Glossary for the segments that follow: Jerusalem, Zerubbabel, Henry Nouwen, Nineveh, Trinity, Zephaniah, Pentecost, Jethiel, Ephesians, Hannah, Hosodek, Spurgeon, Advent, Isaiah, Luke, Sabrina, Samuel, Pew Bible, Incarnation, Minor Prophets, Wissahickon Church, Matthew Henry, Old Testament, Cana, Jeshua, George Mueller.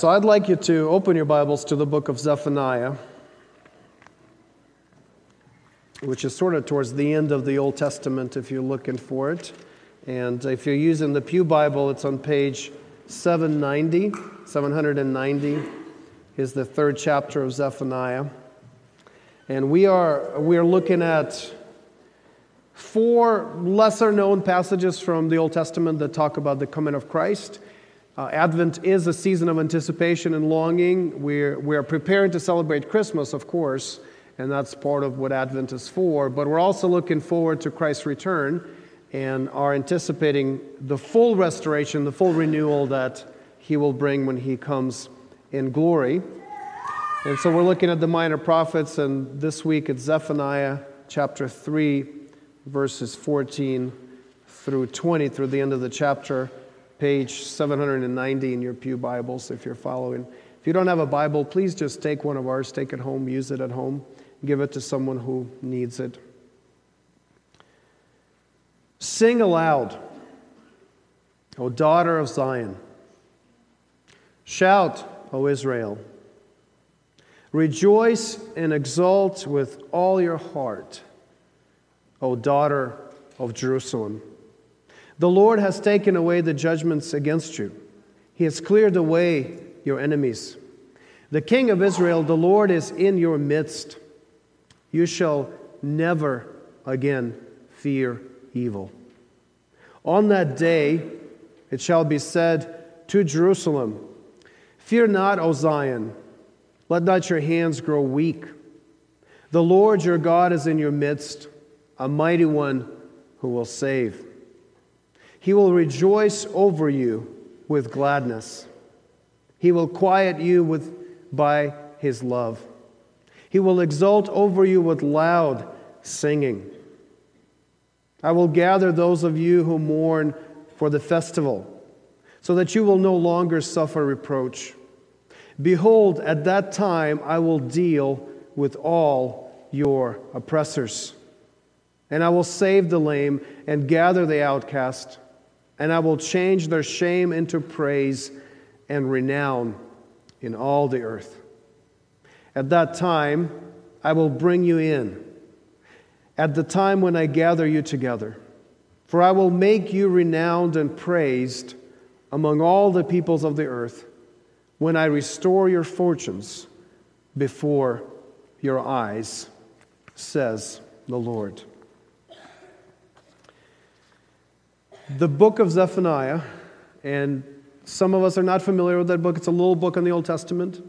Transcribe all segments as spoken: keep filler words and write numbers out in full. So I'd like you to open your Bibles to the book of Zephaniah, which is sort of towards the end of the Old Testament if you're looking for it. And if you're using the Pew Bible, it's on page seven ninety. seven ninety is the third chapter of Zephaniah. And we are we are looking at four lesser-known passages from the Old Testament that talk about the coming of Christ. Uh, Advent is a season of anticipation and longing. We're, we're preparing to celebrate Christmas, of course, and that's part of what Advent is for. But we're also looking forward to Christ's return and are anticipating the full restoration, the full renewal that He will bring when He comes in glory. And so we're looking at the Minor Prophets, and this week it's Zephaniah chapter three, verses fourteen through twenty, through the end of the chapter. Page seven ninety in your Pew Bibles if you're following. If you don't have a Bible, please just take one of ours, take it home, use it at home, give it to someone who needs it. Sing aloud, O daughter of Zion. Shout, O Israel. Rejoice and exult with all your heart, O daughter of Jerusalem. The Lord has taken away the judgments against you. He has cleared away your enemies. The King of Israel, the Lord, is in your midst. You shall never again fear evil. On that day it shall be said to Jerusalem, "Fear not, O Zion. Let not your hands grow weak. The Lord your God is in your midst, a mighty one who will save. He will rejoice over you with gladness. He will quiet you with by His love. He will exult over you with loud singing. I will gather those of you who mourn for the festival, so that you will no longer suffer reproach. Behold, at that time I will deal with all your oppressors. And I will save the lame and gather the outcast. And I will change their shame into praise and renown in all the earth. At that time, I will bring you in, at the time when I gather you together. For I will make you renowned and praised among all the peoples of the earth, when I restore your fortunes before your eyes, says the Lord." The book of Zephaniah, and some of us are not familiar with that book. It's a little book in the Old Testament.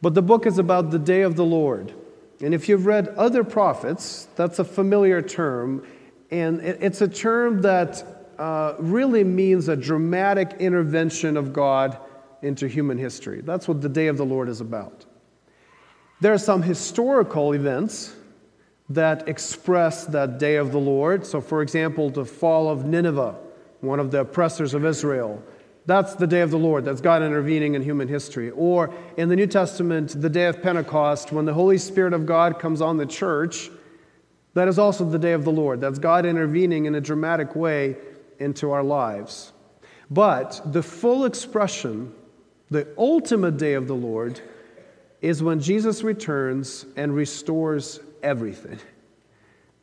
But the book is about the day of the Lord. And if you've read other prophets, that's a familiar term. And it's a term that uh, really means a dramatic intervention of God into human history. That's what the day of the Lord is about. There are some historical events that express that day of the Lord. So, for example, the fall of Nineveh, one of the oppressors of Israel. That's the day of the Lord. That's God intervening in human history. Or in the New Testament, the day of Pentecost, when the Holy Spirit of God comes on the church, that is also the day of the Lord. That's God intervening in a dramatic way into our lives. But the full expression, the ultimate day of the Lord, is when Jesus returns and restores everything.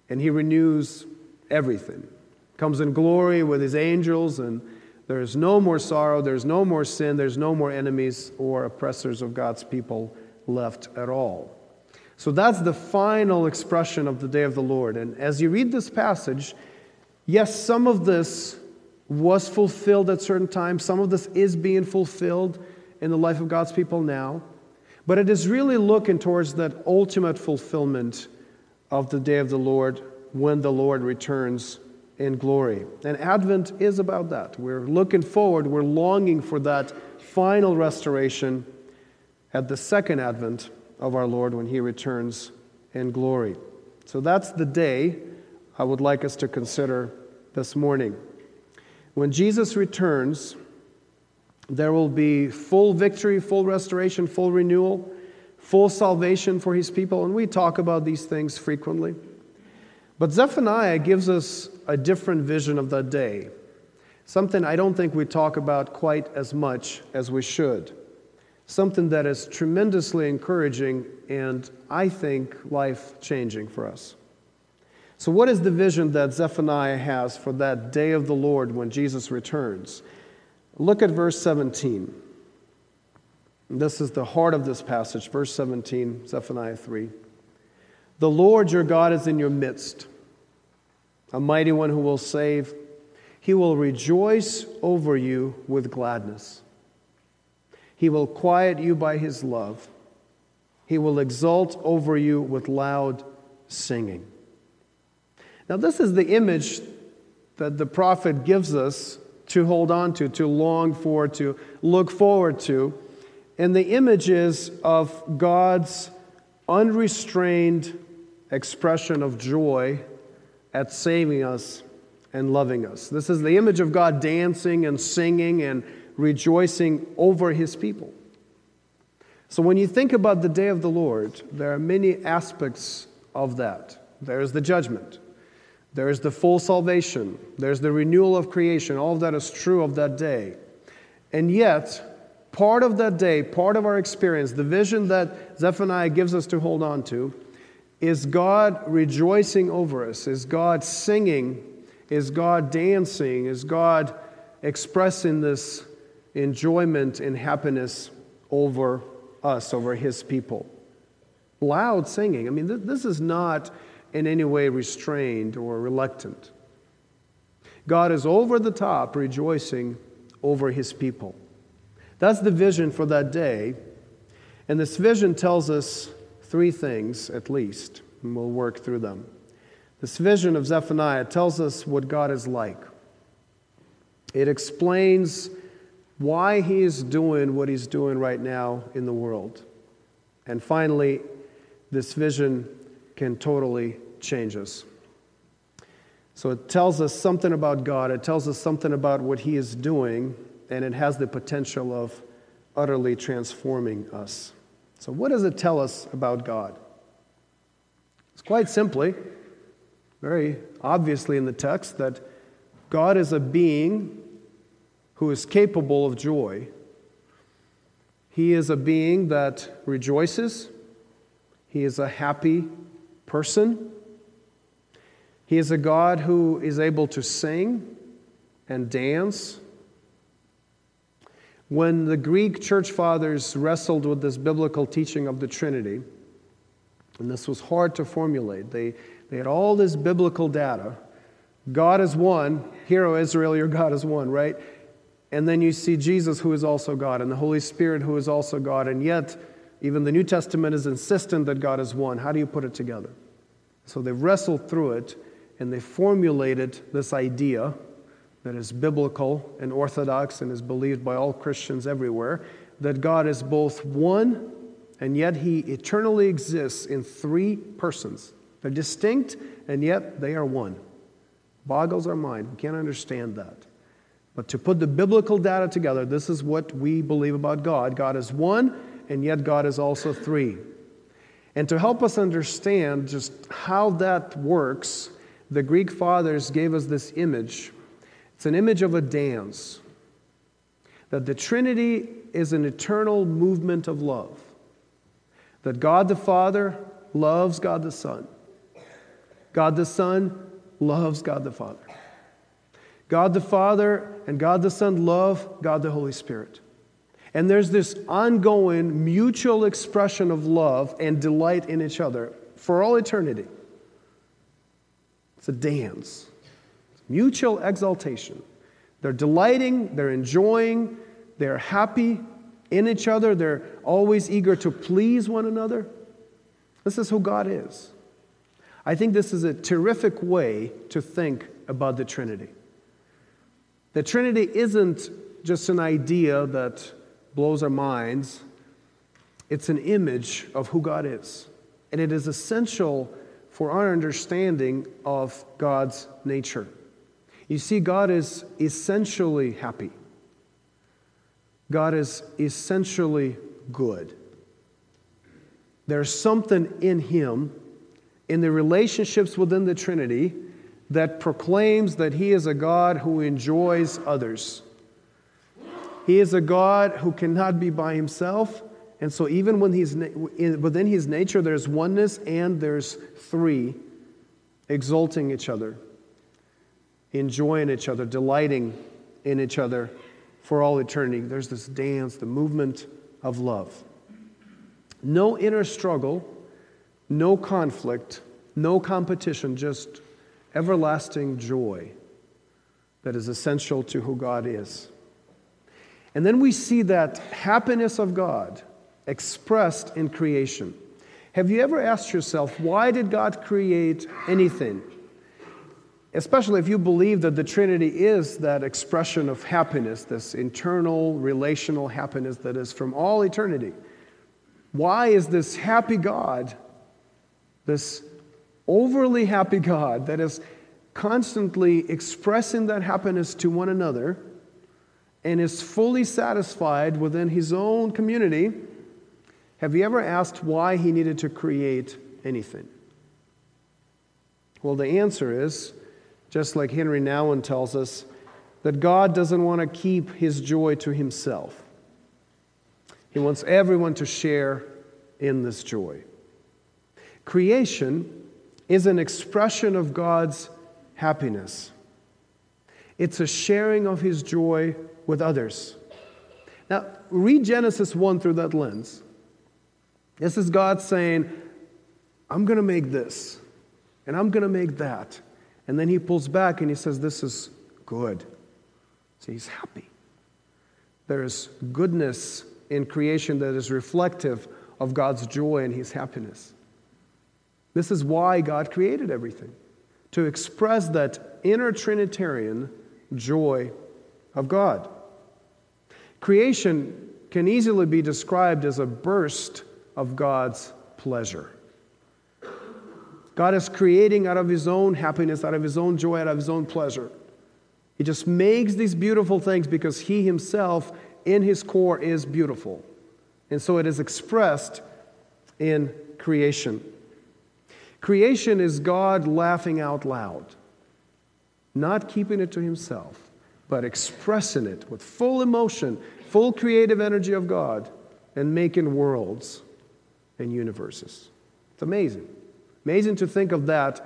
And He renews everything. Comes in glory with His angels, and there's no more sorrow, there's no more sin, there's no more enemies or oppressors of God's people left at all. So that's the final expression of the day of the Lord. And as you read this passage, yes, some of this was fulfilled at certain times, some of this is being fulfilled in the life of God's people now, but it is really looking towards that ultimate fulfillment of the day of the Lord when the Lord returns in glory. And Advent is about that. We're looking forward, we're longing for that final restoration at the second advent of our Lord when He returns in glory. So that's the day I would like us to consider this morning. When Jesus returns, there will be full victory, full restoration, full renewal, full salvation for His people. And we talk about these things frequently. But Zephaniah gives us a different vision of that day, something I don't think we talk about quite as much as we should. something that is tremendously encouraging and, I think, life-changing for us. So what is the vision that Zephaniah has for that day of the Lord when Jesus returns? Look at verse seventeen. This is the heart of this passage, verse seventeen, Zephaniah three. The Lord your God is in your midst, a mighty one who will save. He will rejoice over you with gladness. He will quiet you by his love. He will exult over you with loud singing. Now, this is the image that the prophet gives us to hold on to, to long for, to look forward to. And the image is of God's unrestrained expression of joy at saving us and loving us. This is the image of God dancing and singing and rejoicing over his people. So when you think about the day of the Lord, there are many aspects of that. There is the judgment. There is the full salvation. There's the renewal of creation. All of that is true of that day. And yet, part of that day, part of our experience, the vision that Zephaniah gives us to hold on to, is God rejoicing over us? Is God singing? Is God dancing? Is God expressing this enjoyment and happiness over us, over his people? Loud singing. I mean, th- this is not in any way restrained or reluctant. God is over the top rejoicing over his people. That's the vision for that day. And this vision tells us three things at least, and we'll work through them. This vision of Zephaniah tells us what God is like. It explains why he is doing what he's doing right now in the world. And finally, this vision can totally change us. So it tells us something about God, it tells us something about what he is doing, and it has the potential of utterly transforming us. So what does it tell us about God? It's quite simply, very obviously in the text, that God is a being who is capable of joy. He is a being that rejoices. He is a happy person. He is a God who is able to sing and dance. When the Greek church fathers wrestled with this biblical teaching of the Trinity, and this was hard to formulate, they, they had all this biblical data. God is one. Hear, O Israel, your God is one, right? And then you see Jesus, who is also God, and the Holy Spirit, who is also God, and yet even the New Testament is insistent that God is one. How do you put it together? So they wrestled through it, and they formulated this idea that is biblical and orthodox and is believed by all Christians everywhere, that God is both one, and yet he eternally exists in three persons. They're distinct, and yet they are one. Boggles our mind. We can't understand that. But to put the biblical data together, this is what we believe about God. God is one, and yet God is also three. And to help us understand just how that works, the Greek fathers gave us this image. It's an image of a dance. That the Trinity is an eternal movement of love. That God the Father loves God the Son. God the Son loves God the Father. God the Father and God the Son love God the Holy Spirit. And there's this ongoing mutual expression of love and delight in each other for all eternity. It's a dance. It's mutual exaltation. They're delighting, they're enjoying, they're happy in each other, they're always eager to please one another. This is who God is. I think this is a terrific way to think about the Trinity. The Trinity isn't just an idea that blows our minds. It's an image of who God is. And it is essential for our understanding of God's nature. You see, God is essentially happy. God is essentially good. There's something in him, in the relationships within the Trinity, that proclaims that he is a God who enjoys others. He is a God who cannot be by himself. And so even when he's within his nature, there's oneness and there's three, exalting each other, enjoying each other, delighting in each other for all eternity. There's this dance, the movement of love. No inner struggle, no conflict, no competition, just everlasting joy that is essential to who God is. And then we see that happiness of God expressed in creation. Have you ever asked yourself, why did God create anything? Especially if you believe that the Trinity is that expression of happiness, this internal, relational happiness that is from all eternity. Why is this happy God, this overly happy God that is constantly expressing that happiness to one another and is fully satisfied within his own community? Have you ever asked why he needed to create anything? Well, the answer is, just like Henry Nouwen tells us, that God doesn't want to keep his joy to himself. He wants everyone to share in this joy. Creation is an expression of God's happiness. It's a sharing of his joy with others. Now, read Genesis one through that lens. This is God saying, I'm going to make this, and I'm going to make that. And then he pulls back and he says, this is good. So he's happy. There is goodness in creation that is reflective of God's joy and his happiness. This is why God created everything, to express that inner Trinitarian joy of God. Creation can easily be described as a burst of God's pleasure. God is creating out of his own happiness, out of his own joy, out of his own pleasure. He just makes these beautiful things because he himself, in his core, is beautiful. And so it is expressed in creation. Creation is God laughing out loud, not keeping it to himself, but expressing it with full emotion, full creative energy of God, and making worlds and universes. It's amazing. Amazing to think of that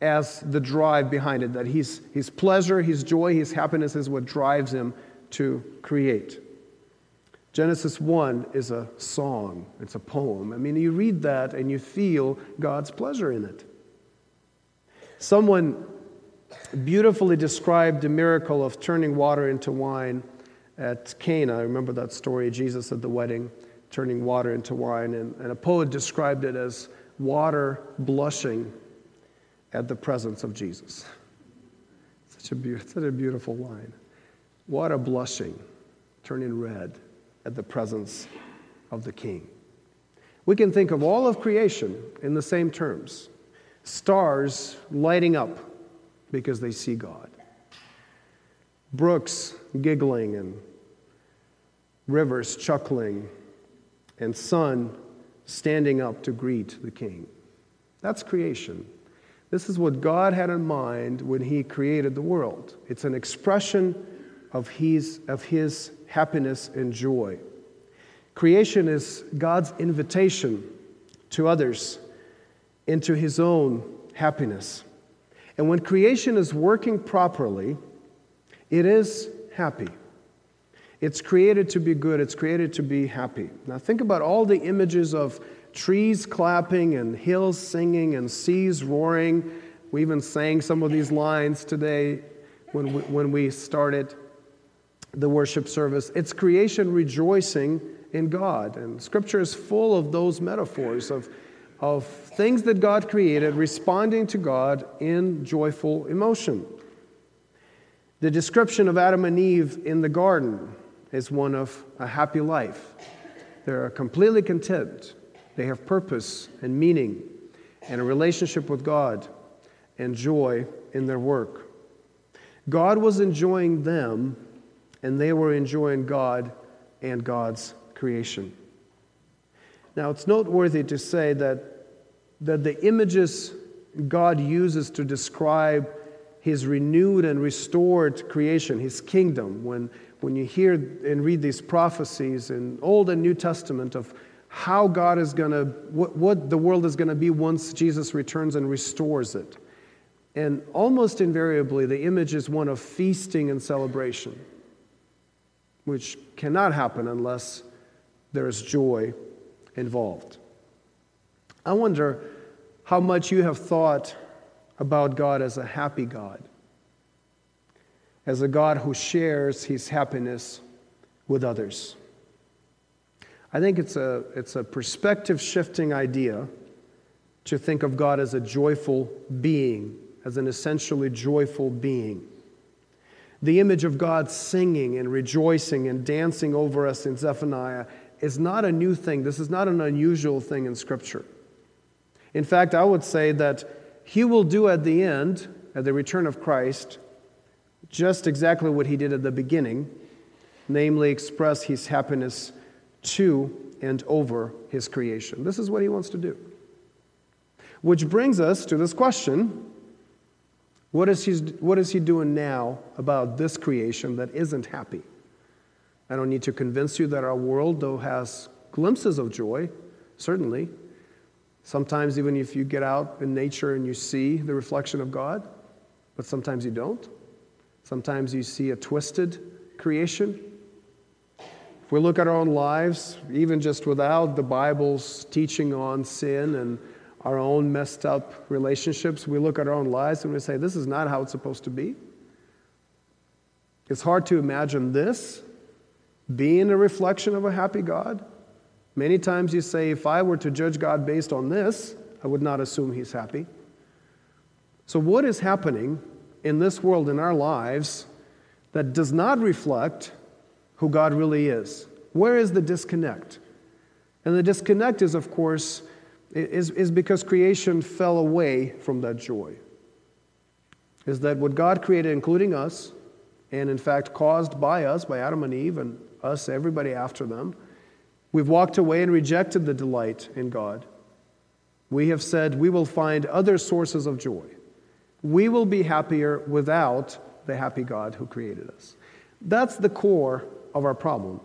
as the drive behind it, that his, his pleasure, his joy, his happiness is what drives him to create. Genesis one is a song. It's a poem. I mean, you read that and you feel God's pleasure in it. Someone beautifully described the miracle of turning water into wine at Cana. I remember that story, Jesus at the wedding, turning water into wine. And, and a poet described it as water blushing at the presence of Jesus. Such a, be- such a beautiful line. Water blushing, turning red at the presence of the King. We can think of all of creation in the same terms. Stars lighting up because they see God. Brooks giggling and rivers chuckling and sun standing up to greet the King. That's creation. This is what God had in mind when he created the world. It's an expression of his, of his happiness and joy. Creation is God's invitation to others into his own happiness. And when creation is working properly, it is happy. It's created to be good. It's created to be happy. Now think about all the images of trees clapping and hills singing and seas roaring. We even sang some of these lines today when we, when we started the worship service. It's creation rejoicing in God. And Scripture is full of those metaphors of, of things that God created responding to God in joyful emotion. The description of Adam and Eve in the garden is one of a happy life. They're completely content. They have purpose and meaning and a relationship with God and joy in their work. God was enjoying them, and they were enjoying God and God's creation. Now, it's noteworthy to say that, that the images God uses to describe his renewed and restored creation, his kingdom, when, when you hear and read these prophecies in Old and New Testament of how God is going to, what, what the world is going to be once Jesus returns and restores it. And almost invariably, the image is one of feasting and celebration, which cannot happen unless there is joy involved. I wonder how much you have thought about God as a happy God, as a God who shares his happiness with others. I think it's a, it's a perspective-shifting idea to think of God as a joyful being, as an essentially joyful being. The image of God singing and rejoicing and dancing over us in Zephaniah is not a new thing. This is not an unusual thing in Scripture. In fact, I would say that he will do at the end, at the return of Christ, just exactly what he did at the beginning, namely express his happiness to and over his creation. This is what he wants to do. Which brings us to this question. What is he, what is he doing now about this creation that isn't happy? I don't need to convince you that our world, though, has glimpses of joy, certainly. Sometimes even if you get out in nature and you see the reflection of God, but sometimes you don't. Sometimes you see a twisted creation. If we look at our own lives, even just without the Bible's teaching on sin and our own messed up relationships, we look at our own lives and we say, this is not how it's supposed to be. It's hard to imagine this being a reflection of a happy God. Many times you say, if I were to judge God based on this, I would not assume he's happy. So what is happening in this world, in our lives, that does not reflect who God really is? Where is the disconnect? And the disconnect is, of course, Is, is because creation fell away from that joy. Is that what God created, including us, and in fact caused by us, by Adam and Eve, and us, everybody after them, we've walked away and rejected the delight in God. We have said we will find other sources of joy. We will be happier without the happy God who created us. That's the core of our problem.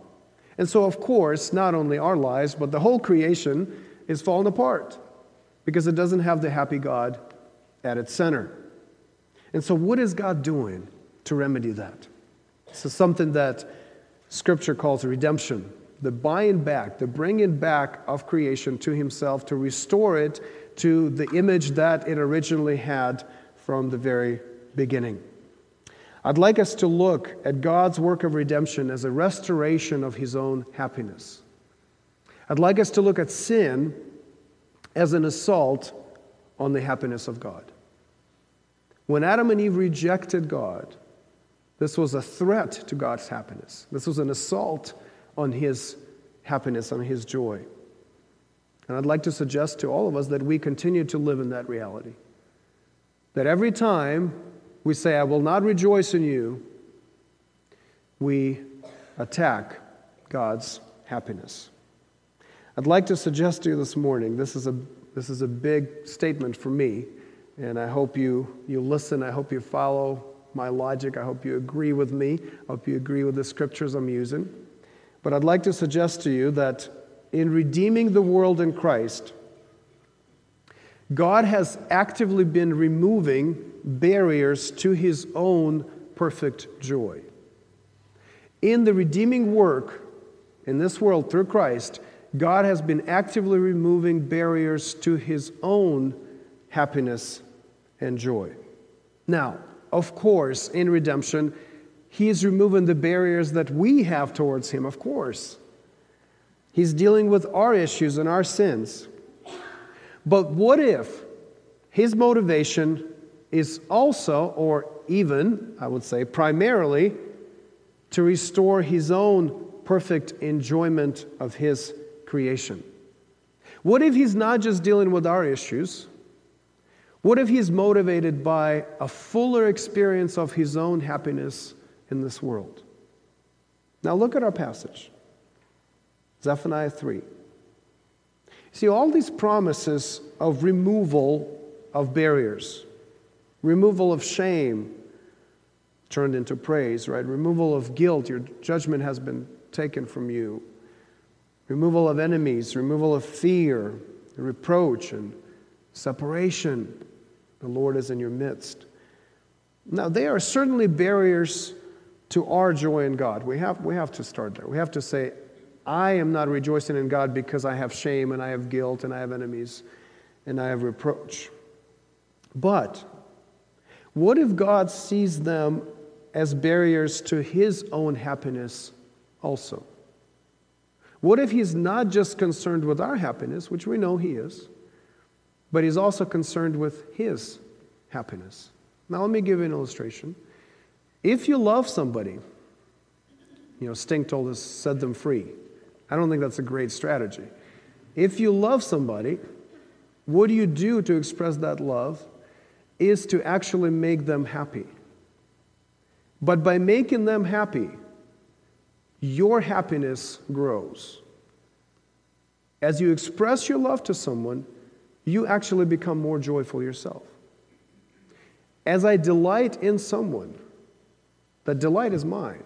And so, of course, not only our lives, but the whole creation is falling apart because it doesn't have the happy God at its center. And so what is God doing to remedy that? This is something that Scripture calls redemption, the buying back, the bringing back of creation to himself, to restore it to the image that it originally had from the very beginning. I'd like us to look at God's work of redemption as a restoration of his own happiness. I'd like us to look at sin as an assault on the happiness of God. When Adam and Eve rejected God, this was a threat to God's happiness. This was an assault on his happiness, on his joy. And I'd like to suggest to all of us that we continue to live in that reality. That every time we say, I will not rejoice in you, we attack God's happiness. I'd like to suggest to you this morning, this is a this is a big statement for me, and I hope you, you listen, I hope you follow my logic, I hope you agree with me, I hope you agree with the scriptures I'm using. But I'd like to suggest to you that in redeeming the world in Christ, God has actively been removing barriers to his own perfect joy. In the redeeming work in this world through Christ, God has been actively removing barriers to his own happiness and joy. Now, of course, in redemption, he is removing the barriers that we have towards him, of course. He's dealing with our issues and our sins. But what if his motivation is also, or even, I would say, primarily, to restore his own perfect enjoyment of his creation? What if he's not just dealing with our issues? What if he's motivated by a fuller experience of his own happiness in this world? Now look at our passage, Zephaniah three. See, all these promises of removal of barriers, removal of shame, turned into praise, right? Removal of guilt, your judgment has been taken from you. Removal of enemies, removal of fear, reproach, and separation. The Lord is in your midst. Now, they are certainly barriers to our joy in God. We have, we have to start there. We have to say, I am not rejoicing in God because I have shame and I have guilt and I have enemies and I have reproach. But what if God sees them as barriers to his own happiness also? What if he's not just concerned with our happiness, which we know he is, but he's also concerned with his happiness? Now, let me give you an illustration. If you love somebody, you know, Sting told us, set them free. I don't think that's a great strategy. If you love somebody, what do you do to express that love is to actually make them happy. But by making them happy, your happiness grows. As you express your love to someone, you actually become more joyful yourself. As I delight in someone, that delight is mine.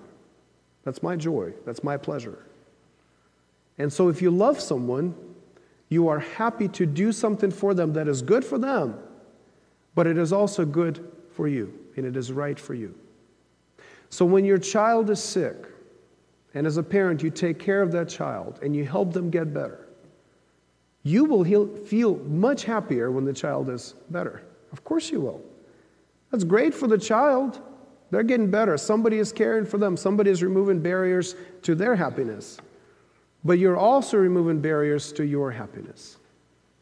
That's my joy. That's my pleasure. And so if you love someone, you are happy to do something for them that is good for them, but it is also good for you, and it is right for you. So when your child is sick, and as a parent, you take care of that child and you help them get better, you will heal, feel much happier when the child is better. Of course you will. That's great for the child. They're getting better. Somebody is caring for them. Somebody is removing barriers to their happiness. But you're also removing barriers to your happiness.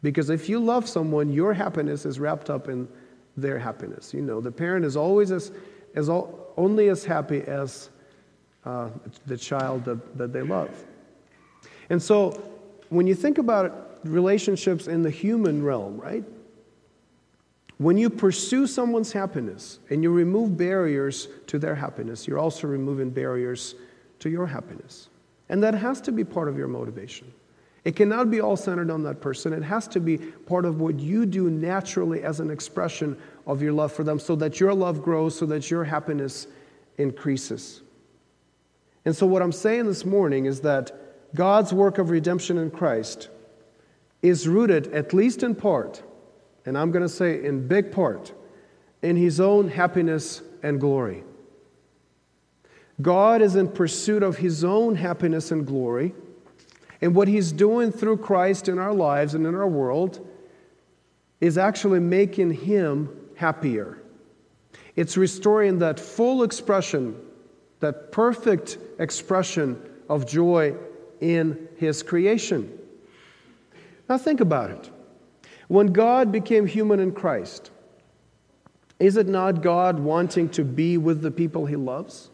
Because if you love someone, your happiness is wrapped up in their happiness. You know, the parent is always as, as all, only as happy as Uh, the child that, that they love. And so when you think about it, relationships in the human realm, right? When you pursue someone's happiness and you remove barriers to their happiness, you're also removing barriers to your happiness. And that has to be part of your motivation. It cannot be all centered on that person. It has to be part of what you do naturally as an expression of your love for them so that your love grows, so that your happiness increases. And so what I'm saying this morning is that God's work of redemption in Christ is rooted, at least in part, and I'm going to say in big part, in his own happiness and glory. God is in pursuit of his own happiness and glory, and what he's doing through Christ in our lives and in our world is actually making him happier. It's restoring that full expression, that perfect expression of joy in his creation. Now think about it. When God became human in Christ, is it not God wanting to be with the people he loves?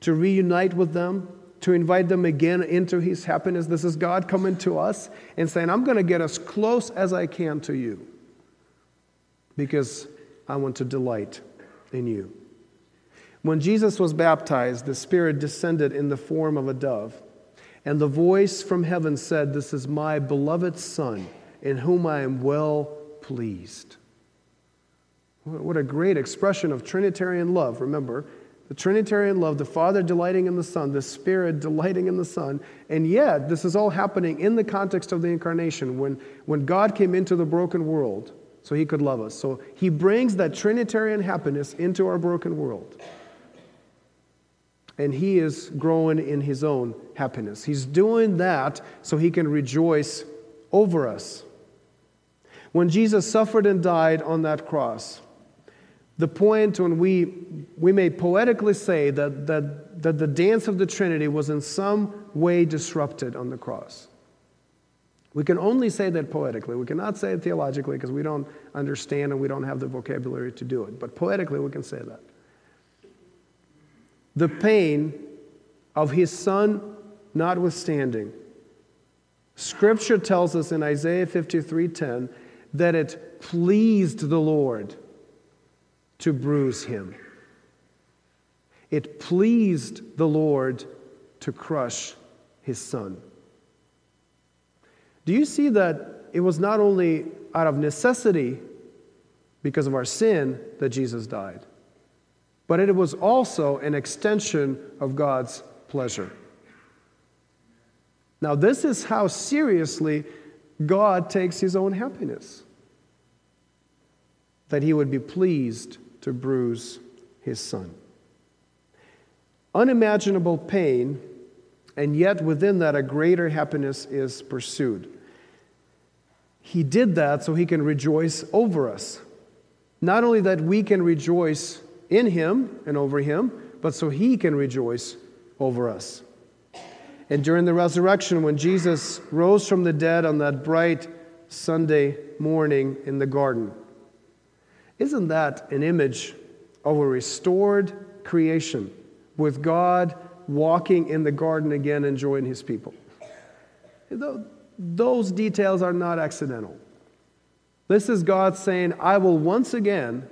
To reunite with them? To invite them again into his happiness? This is God coming to us and saying, I'm going to get as close as I can to you because I want to delight in you. When Jesus was baptized, the Spirit descended in the form of a dove, and the voice from heaven said, "This is my beloved Son, in whom I am well pleased." What a great expression of Trinitarian love. Remember, the Trinitarian love, the Father delighting in the Son, the Spirit delighting in the Son, and yet this is all happening in the context of the Incarnation, when, when God came into the broken world so he could love us. So he brings that Trinitarian happiness into our broken world. And he is growing in his own happiness. He's doing that so he can rejoice over us. When Jesus suffered and died on that cross, the point when we we may poetically say that, that, that the dance of the Trinity was in some way disrupted on the cross. We can only say that poetically. We cannot say it theologically because we don't understand and we don't have the vocabulary to do it. But poetically, we can say that. The pain of his Son notwithstanding, Scripture tells us in Isaiah fifty-three ten that it pleased the Lord to bruise him. It pleased the Lord to crush his Son. Do you see that it was not only out of necessity because of our sin that Jesus died, but it was also an extension of God's pleasure. Now, this is how seriously God takes his own happiness, that he would be pleased to bruise his son. Unimaginable pain, and yet within that a greater happiness is pursued. He did that so he can rejoice over us. Not only that we can rejoice in him and over him, but so he can rejoice over us. And during the resurrection, when Jesus rose from the dead on that bright Sunday morning in the garden, isn't that an image of a restored creation with God walking in the garden again, enjoying his people? Those details are not accidental. This is God saying, I will once again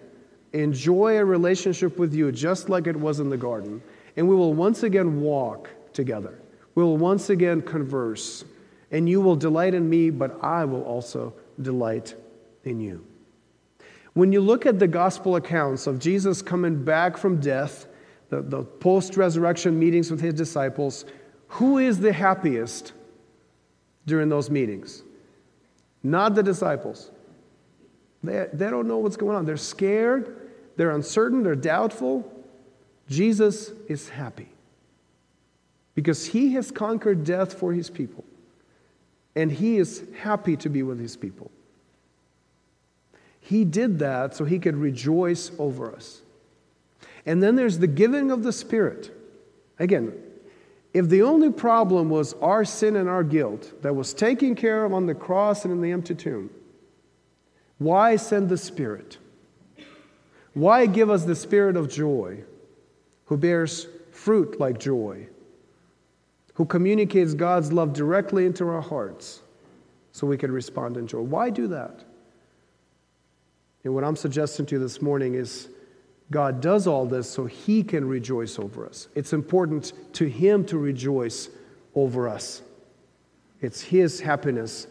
enjoy a relationship with you just like it was in the garden, and we will once again walk together. We will once again converse, and you will delight in me, but I will also delight in you. When you look at the gospel accounts of Jesus coming back from death, the, the post-resurrection meetings with his disciples, who is the happiest during those meetings? Not the disciples. They, they don't know what's going on. They're scared, they're uncertain, they're doubtful. Jesus is happy, because he has conquered death for his people, and he is happy to be with his people. He did that so he could rejoice over us. And then there's the giving of the Spirit. Again, if the only problem was our sin and our guilt that was taken care of on the cross and in the empty tomb, why send the Spirit? Why give us the Spirit of joy, who bears fruit like joy, who communicates God's love directly into our hearts so we can respond in joy? Why do that? And what I'm suggesting to you this morning is God does all this so he can rejoice over us. It's important to him to rejoice over us. It's his happiness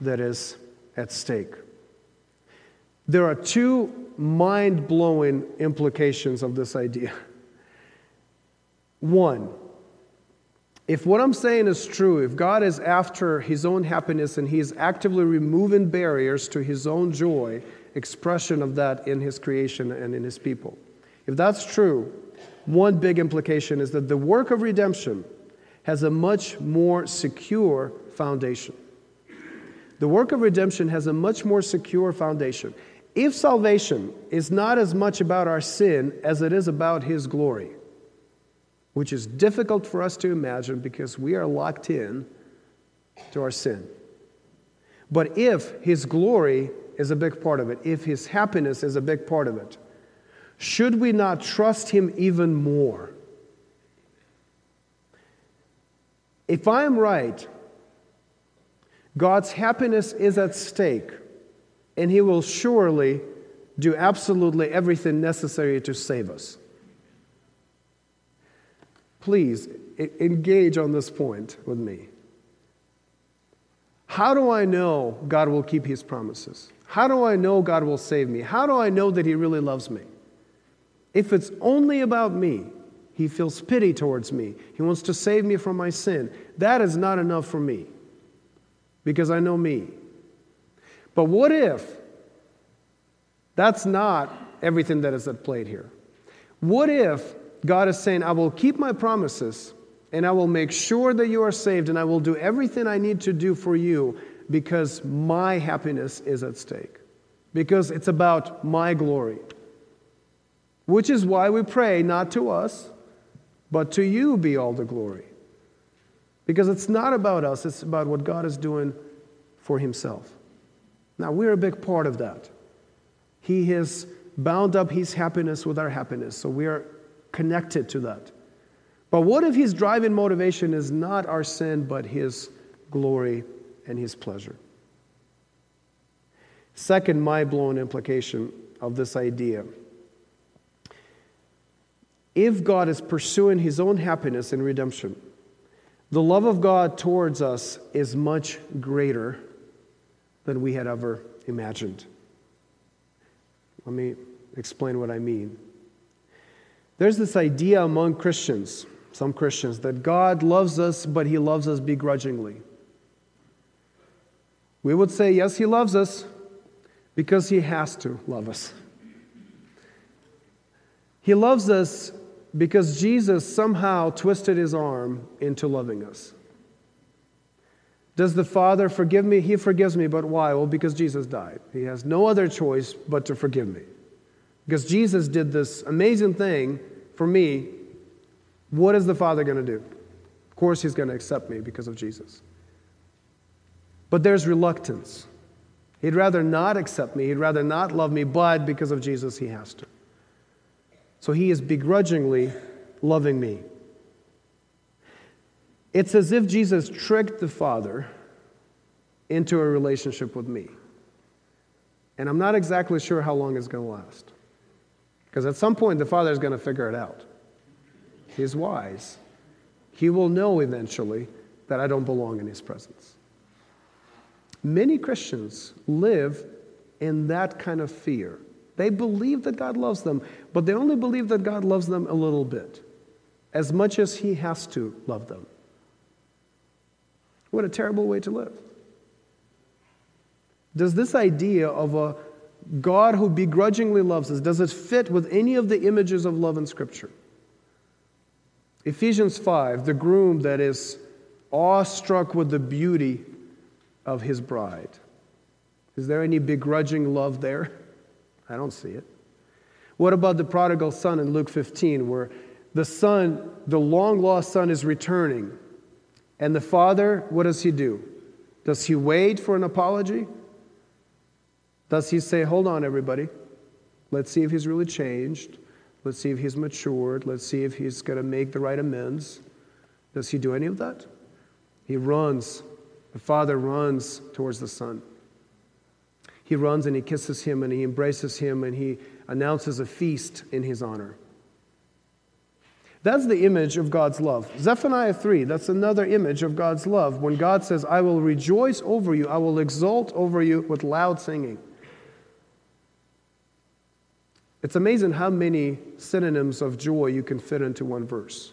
that is at stake. There are two mind-blowing implications of this idea. One, if what I'm saying is true, if God is after his own happiness and he is actively removing barriers to his own joy, expression of that in his creation and in his people, if that's true, one big implication is that the work of redemption has a much more secure foundation. The work of redemption has a much more secure foundation. If salvation is not as much about our sin as it is about his glory, which is difficult for us to imagine because we are locked in to our sin. But if his glory is a big part of it, if his happiness is a big part of it, should we not trust him even more? If I am right, God's happiness is at stake, and he will surely do absolutely everything necessary to save us. Please engage on this point with me. How do I know God will keep his promises? How do I know God will save me? How do I know that he really loves me? If it's only about me, he feels pity towards me, he wants to save me from my sin, that is not enough for me, because I know me. But what if that's not everything that is at play here? What if God is saying, I will keep my promises, and I will make sure that you are saved, and I will do everything I need to do for you because my happiness is at stake, because it's about my glory, which is why we pray, not to us, but to you be all the glory, because it's not about us, it's about what God is doing for himself. Now, we're a big part of that. He has bound up his happiness with our happiness, so we are connected to that. But what if his driving motivation is not our sin, but his glory and his pleasure? Second mind-blowing implication of this idea. If God is pursuing his own happiness in redemption, the love of God towards us is much greater than we had ever imagined. Let me explain what I mean. There's this idea among Christians, some Christians, that God loves us, but He loves us begrudgingly. We would say, yes, He loves us because He has to love us. He loves us because Jesus somehow twisted His arm into loving us. Does the Father forgive me? He forgives me, but why? Well, because Jesus died. He has no other choice but to forgive me. Because Jesus did this amazing thing for me, what is the Father going to do? Of course, He's going to accept me because of Jesus. But there's reluctance. He'd rather not accept me. He'd rather not love me, but because of Jesus, He has to. So He is begrudgingly loving me. It's as if Jesus tricked the Father into a relationship with me. And I'm not exactly sure how long it's going to last. Because at some point, the Father is going to figure it out. He's wise. He will know eventually that I don't belong in His presence. Many Christians live in that kind of fear. They believe that God loves them, but they only believe that God loves them a little bit, as much as He has to love them. What a terrible way to live. Does this idea of a God who begrudgingly loves us, does it fit with any of the images of love in Scripture? Ephesians five, the groom that is awestruck with the beauty of his bride. Is there any begrudging love there? I don't see it. What about the prodigal son in Luke fifteen, where the son, the long-lost son is returning, and the father, what does he do? Does he wait for an apology? Does he say, hold on, everybody, let's see if he's really changed, let's see if he's matured, let's see if he's going to make the right amends? Does he do any of that? He runs. The father runs towards the son. He runs and he kisses him and he embraces him and he announces a feast in his honor. That's the image of God's love. Zephaniah three, that's another image of God's love. When God says, I will rejoice over you, I will exult over you with loud singing. It's amazing how many synonyms of joy you can fit into one verse.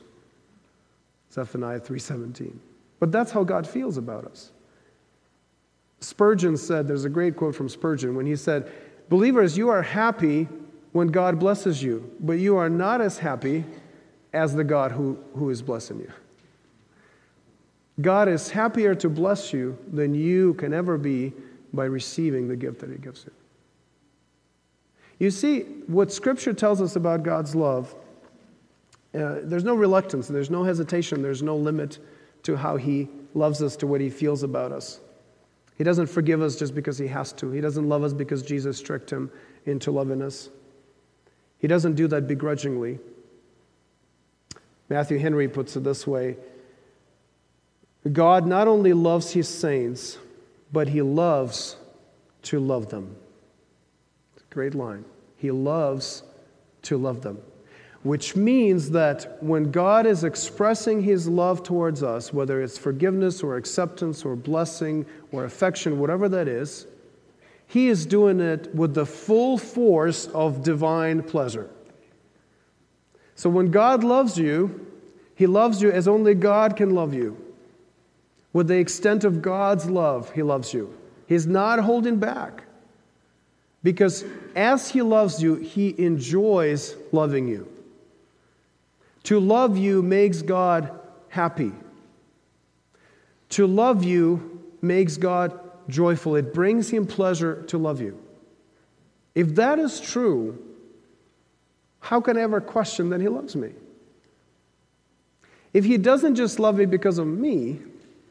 Zephaniah three seventeen. But that's how God feels about us. Spurgeon said, there's a great quote from Spurgeon when he said, believers, you are happy when God blesses you, but you are not as happy as the God who, who is blessing you. God is happier to bless you than you can ever be by receiving the gift that He gives you. You see, what Scripture tells us about God's love, uh, there's no reluctance, there's no hesitation, there's no limit to how He loves us, to what He feels about us. He doesn't forgive us just because He has to. He doesn't love us because Jesus tricked Him into loving us. He doesn't do that begrudgingly. Matthew Henry puts it this way, God not only loves His saints, but He loves to love them. Great line. He loves to love them. Which means that when God is expressing His love towards us, whether it's forgiveness or acceptance or blessing or affection, whatever that is, He is doing it with the full force of divine pleasure. So when God loves you, He loves you as only God can love you. With the extent of God's love, He loves you. He's not holding back. Because as He loves you, He enjoys loving you. To love you makes God happy. To love you makes God joyful. It brings Him pleasure to love you. If that is true, how can I ever question that He loves me? If He doesn't just love me because of me,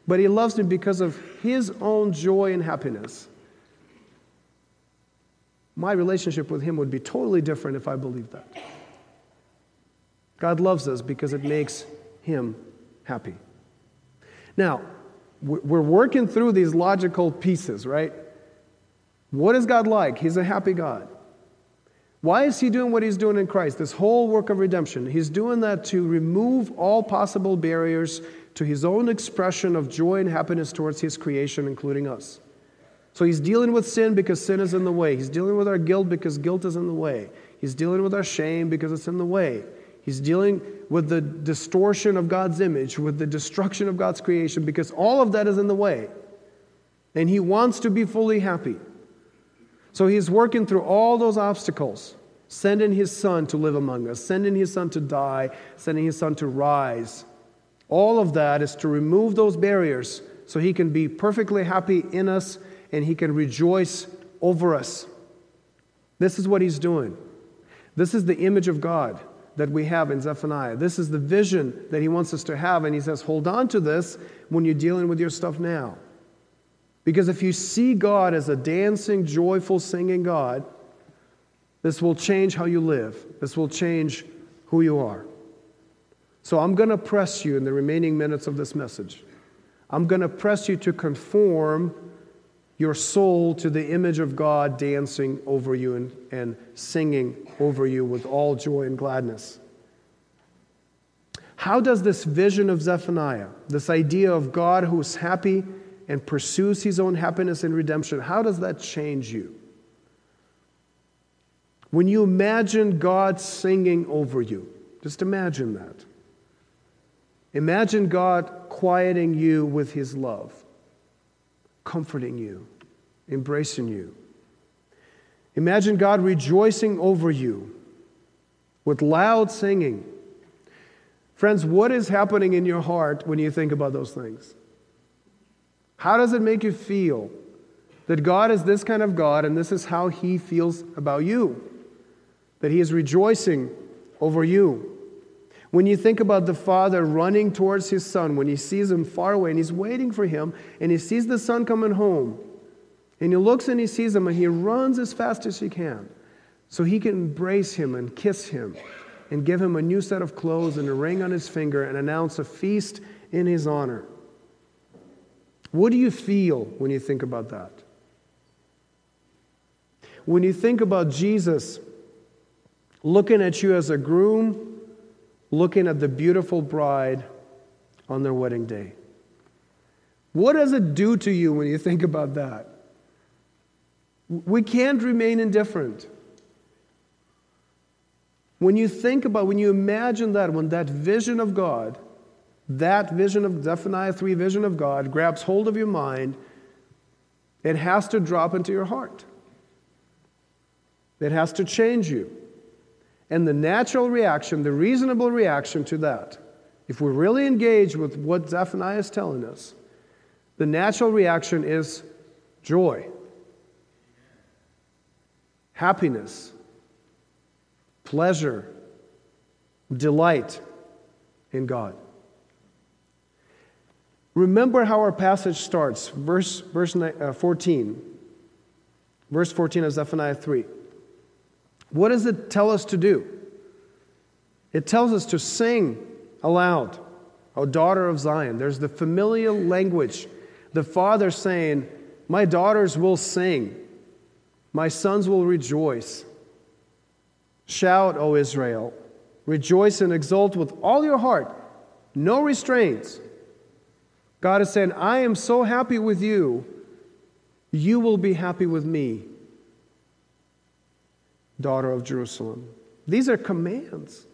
but He loves me because of His own joy and happiness, my relationship with Him would be totally different if I believed that. God loves us because it makes Him happy. Now, we're working through these logical pieces, right? What is God like? He's a happy God. Why is He doing what He's doing in Christ? This whole work of redemption. He's doing that to remove all possible barriers to His own expression of joy and happiness towards His creation, including us. So He's dealing with sin because sin is in the way. He's dealing with our guilt because guilt is in the way. He's dealing with our shame because it's in the way. He's dealing with the distortion of God's image, with the destruction of God's creation, because all of that is in the way. And he wants to be fully happy. So he's working through all those obstacles, sending his son to live among us, sending his son to die, sending his son to rise. All of that is to remove those barriers so he can be perfectly happy in us and he can rejoice over us. This is what he's doing. This is the image of God that we have in Zephaniah. This is the vision that he wants us to have. And he says, hold on to this when you're dealing with your stuff now. Because if you see God as a dancing, joyful, singing God, this will change how you live. This will change who you are. So I'm going to press you in the remaining minutes of this message. I'm going to press you to conform your soul to the image of God dancing over you and, and singing over you with all joy and gladness. How does this vision of Zephaniah, this idea of God who's happy and pursues his own happiness and redemption, how does that change you? When you imagine God singing over you, just imagine that. Imagine God quieting you with his love, comforting you, embracing you. Imagine God rejoicing over you with loud singing. Friends, what is happening in your heart when you think about those things? How does it make you feel that God is this kind of God and this is how he feels about you? That he is rejoicing over you. When you think about the father running towards his son, when he sees him far away and he's waiting for him and he sees the son coming home and he looks and he sees him and he runs as fast as he can so he can embrace him and kiss him and give him a new set of clothes and a ring on his finger and announce a feast in his honor. What do you feel when you think about that? When you think about Jesus looking at you as a groom, looking at the beautiful bride on their wedding day. What does it do to you when you think about that? We can't remain indifferent. When you think about, when you imagine that, when that vision of God That vision of Zephaniah three vision of God grabs hold of your mind, it has to drop into your heart. It has to change you. And the natural reaction, the reasonable reaction to that, if we're really engaged with what Zephaniah is telling us, the natural reaction is joy, happiness, pleasure, delight in God. Remember how our passage starts, verse verse fourteen. Verse fourteen of Zephaniah three. What does it tell us to do? It tells us to sing aloud, O daughter of Zion. There's the familial language. The father saying, my daughters will sing. My sons will rejoice. Shout, O Israel. Rejoice and exult with all your heart. No restraints. God is saying, I am so happy with you, you will be happy with me, daughter of Jerusalem. These are commands.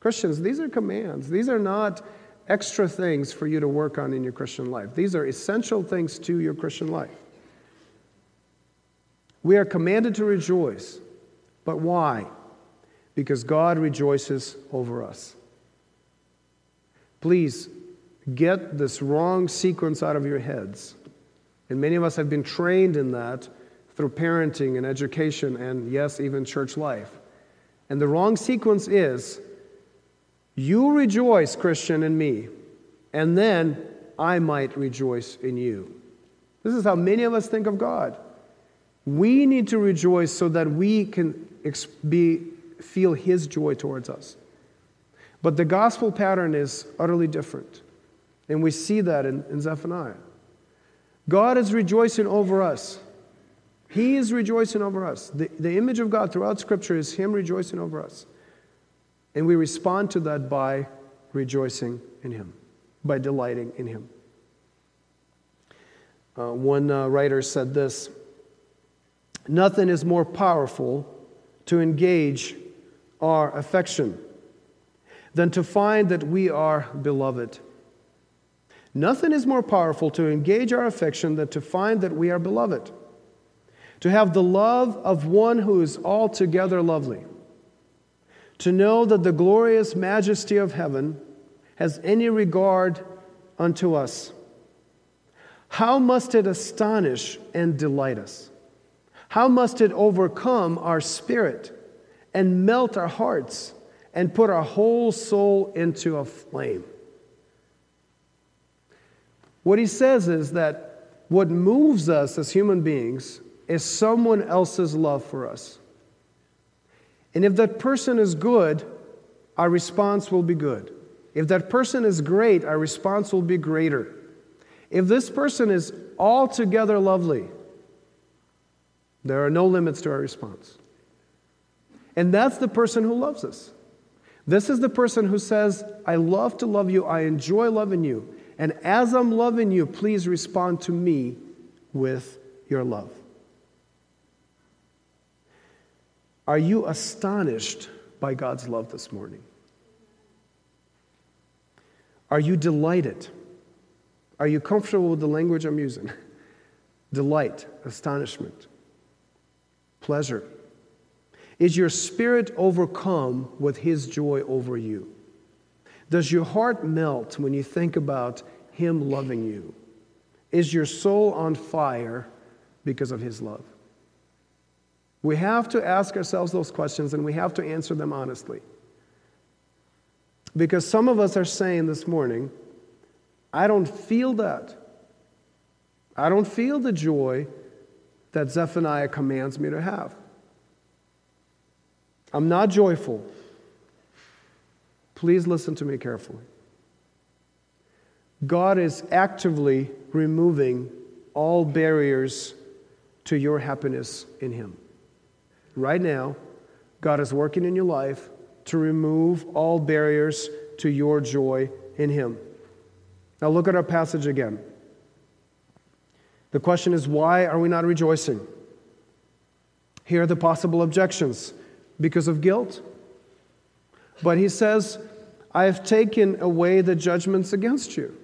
Christians, these are commands. These are not extra things for you to work on in your Christian life. These are essential things to your Christian life. We are commanded to rejoice, but why? Because God rejoices over us. Please, get this wrong sequence out of your heads. And many of us have been trained in that through parenting and education and, yes, even church life. And the wrong sequence is, you rejoice, Christian, in me, and then I might rejoice in you. This is how many of us think of God. We need to rejoice so that we can be, feel his joy towards us. But the gospel pattern is utterly different. And we see that in, in Zephaniah. God is rejoicing over us. He is rejoicing over us. The, the image of God throughout Scripture is him rejoicing over us. And we respond to that by rejoicing in him, by delighting in him. Uh, one uh, writer said this, nothing is more powerful to engage our affection than to find that we are beloved. Nothing is more powerful to engage our affection than to find that we are beloved. To have the love of one who is altogether lovely. To know that the glorious majesty of heaven has any regard unto us. How must it astonish and delight us? How must it overcome our spirit and melt our hearts and put our whole soul into a flame? What he says is that what moves us as human beings is someone else's love for us. And if that person is good, our response will be good. If that person is great, our response will be greater. If this person is altogether lovely, there are no limits to our response. And that's the person who loves us. This is the person who says, I love to love you, I enjoy loving you, and as I'm loving you, please respond to me with your love. Are you astonished by God's love this morning? Are you delighted? Are you comfortable with the language I'm using? Delight, astonishment, pleasure. Is your spirit overcome with His joy over you? Does your heart melt when you think about Him loving you? Is your soul on fire because of His love? We have to ask ourselves those questions, and we have to answer them honestly. Because some of us are saying this morning, I don't feel that. I don't feel the joy that Zephaniah commands me to have. I'm not joyful. Please listen to me carefully. God is actively removing all barriers to your happiness in Him. Right now, God is working in your life to remove all barriers to your joy in Him. Now look at our passage again. The question is, why are we not rejoicing? Here are the possible objections. Because of guilt. But he says, I have taken away the judgments against you.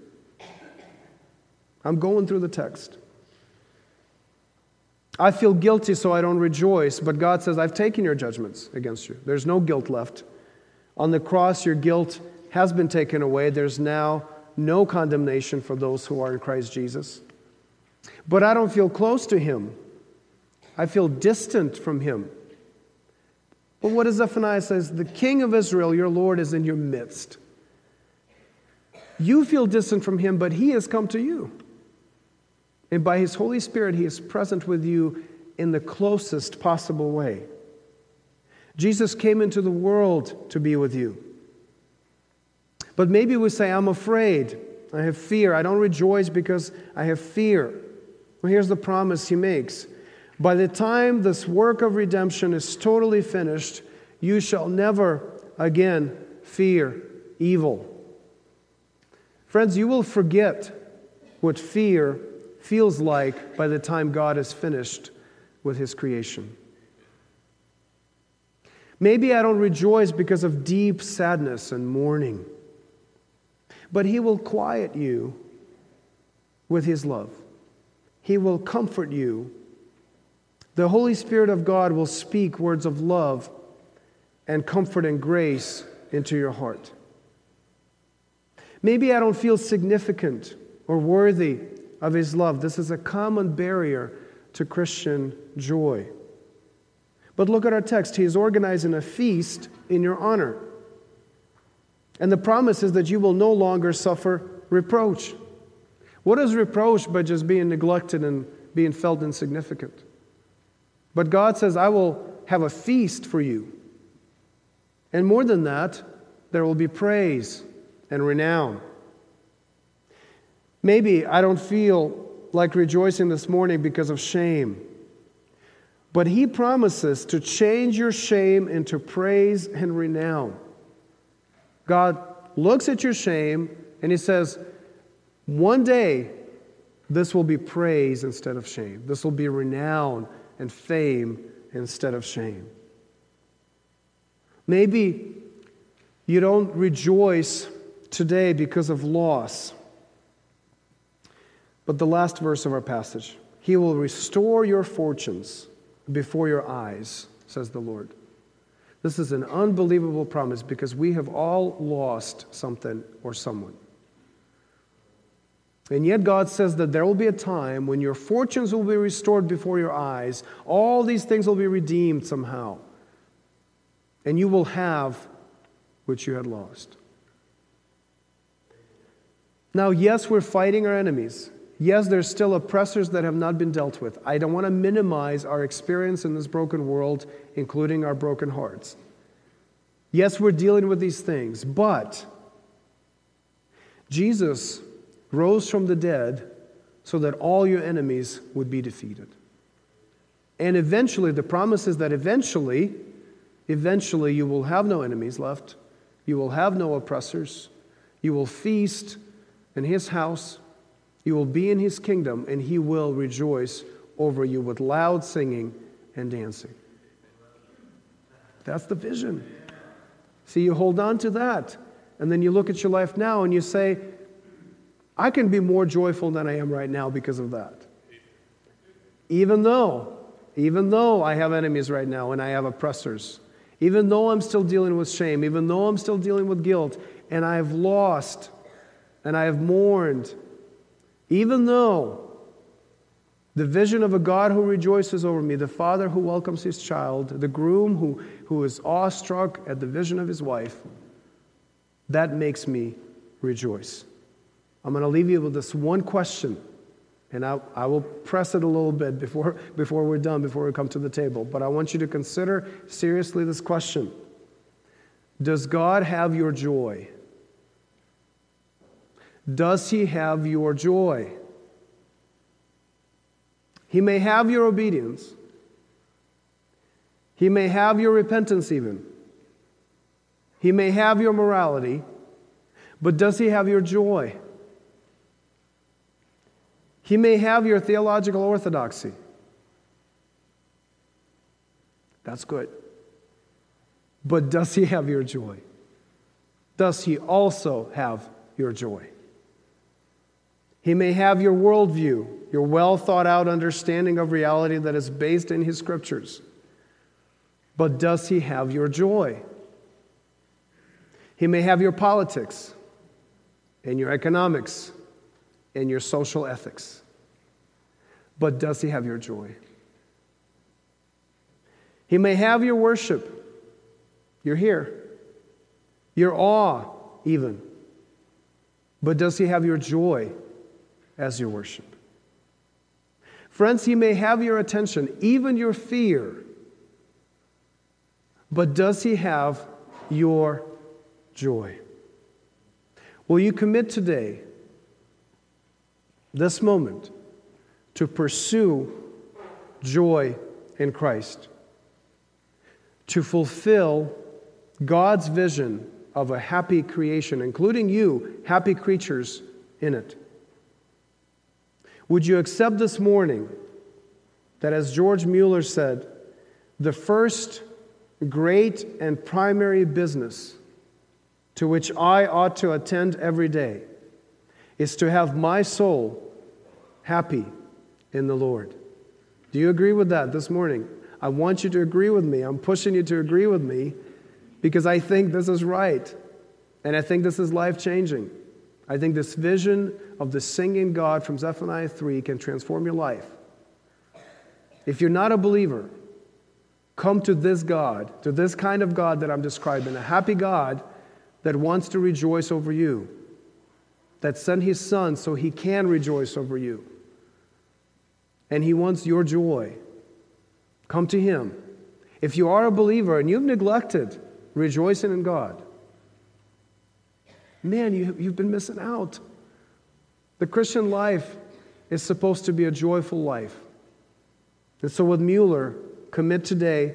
I'm going through the text. I feel guilty, so I don't rejoice. But God says, I've taken your judgments against you. There's no guilt left. On the cross, your guilt has been taken away. There's now no condemnation for those who are in Christ Jesus. But I don't feel close to Him. I feel distant from Him. But what does Zephaniah say? The King of Israel, your Lord, is in your midst. You feel distant from Him, but He has come to you. And by His Holy Spirit, He is present with you in the closest possible way. Jesus came into the world to be with you. But maybe we say, I'm afraid. I have fear. I don't rejoice because I have fear. Well, here's the promise He makes. By the time this work of redemption is totally finished, you shall never again fear evil. Friends, you will forget what fear feels like by the time God is finished with His creation. Maybe I don't rejoice because of deep sadness and mourning, but He will quiet you with His love. He will comfort you. The Holy Spirit of God will speak words of love and comfort and grace into your heart. Maybe I don't feel significant or worthy of His love. This is a common barrier to Christian joy. But look at our text. He is organizing a feast in your honor. And the promise is that you will no longer suffer reproach. What is reproach but just being neglected and being felt insignificant? But God says, I will have a feast for you. And more than that, there will be praise and renown. Maybe I don't feel like rejoicing this morning because of shame. But He promises to change your shame into praise and renown. God looks at your shame and He says, one day this will be praise instead of shame. This will be renown and fame instead of shame. Maybe You don't rejoice today because of loss. But the last verse of our passage, He will restore your fortunes before your eyes, says the Lord. This is an unbelievable promise because we have all lost something or someone. And yet God says that there will be a time when your fortunes will be restored before your eyes. All these things will be redeemed somehow. And you will have what you had lost. Now, yes, we're fighting our enemies. Yes, there's still oppressors that have not been dealt with. I don't want to minimize our experience in this broken world, including our broken hearts. Yes, we're dealing with these things, but Jesus rose from the dead so that all your enemies would be defeated. And eventually, the promise is that eventually, eventually you will have no enemies left. You will have no oppressors. You will feast in His house. You will be in His kingdom, and He will rejoice over you with loud singing and dancing. That's the vision. See, you hold on to that, and then you look at your life now and you say, I can be more joyful than I am right now because of that. Even though, even though I have enemies right now and I have oppressors, even though I'm still dealing with shame, even though I'm still dealing with guilt, and I have lost, and I have mourned, even though the vision of a God who rejoices over me, the father who welcomes his child, the groom who, who is awestruck at the vision of his wife, that makes me rejoice. I'm going to leave you with this one question, and I, I will press it a little bit before, before we're done, before we come to the table. But I want you to consider seriously this question. Does God have your joy? Does He have your joy? He may have your obedience. He may have your repentance even. He may have your morality. But does He have your joy? He may have your theological orthodoxy. That's good. But does He have your joy? Does He also have your joy? He may have your worldview, your well-thought-out understanding of reality that is based in His scriptures. But does He have your joy? He may have your politics and your economics and your social ethics. But does He have your joy? He may have your worship, your here, your awe even. But does He have your joy as your worship? Friends, He may have your attention, even your fear. But does He have your joy? Will you commit today, this moment, to pursue joy in Christ, to fulfill God's vision of a happy creation, including you, happy creatures in it? Would you accept this morning that, as George Mueller said, the first great and primary business to which I ought to attend every day is to have my soul happy in the Lord? Do you agree with that this morning? I want you to agree with me. I'm pushing you to agree with me because I think this is right. And I think this is life-changing. I think this vision of the singing God from Zephaniah three can transform your life. If you're not a believer, come to this God, to this kind of God that I'm describing, a happy God that wants to rejoice over you, that sent His Son so He can rejoice over you. And He wants your joy. Come to Him. If you are a believer and you've neglected rejoicing in God, man, you, you've been missing out. The Christian life is supposed to be a joyful life. And so with Mueller, commit today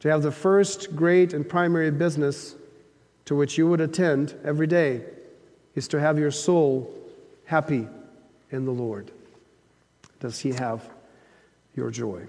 to have the first great and primary business to which you would attend every day is to have your soul happy in the Lord. Does He have your joy?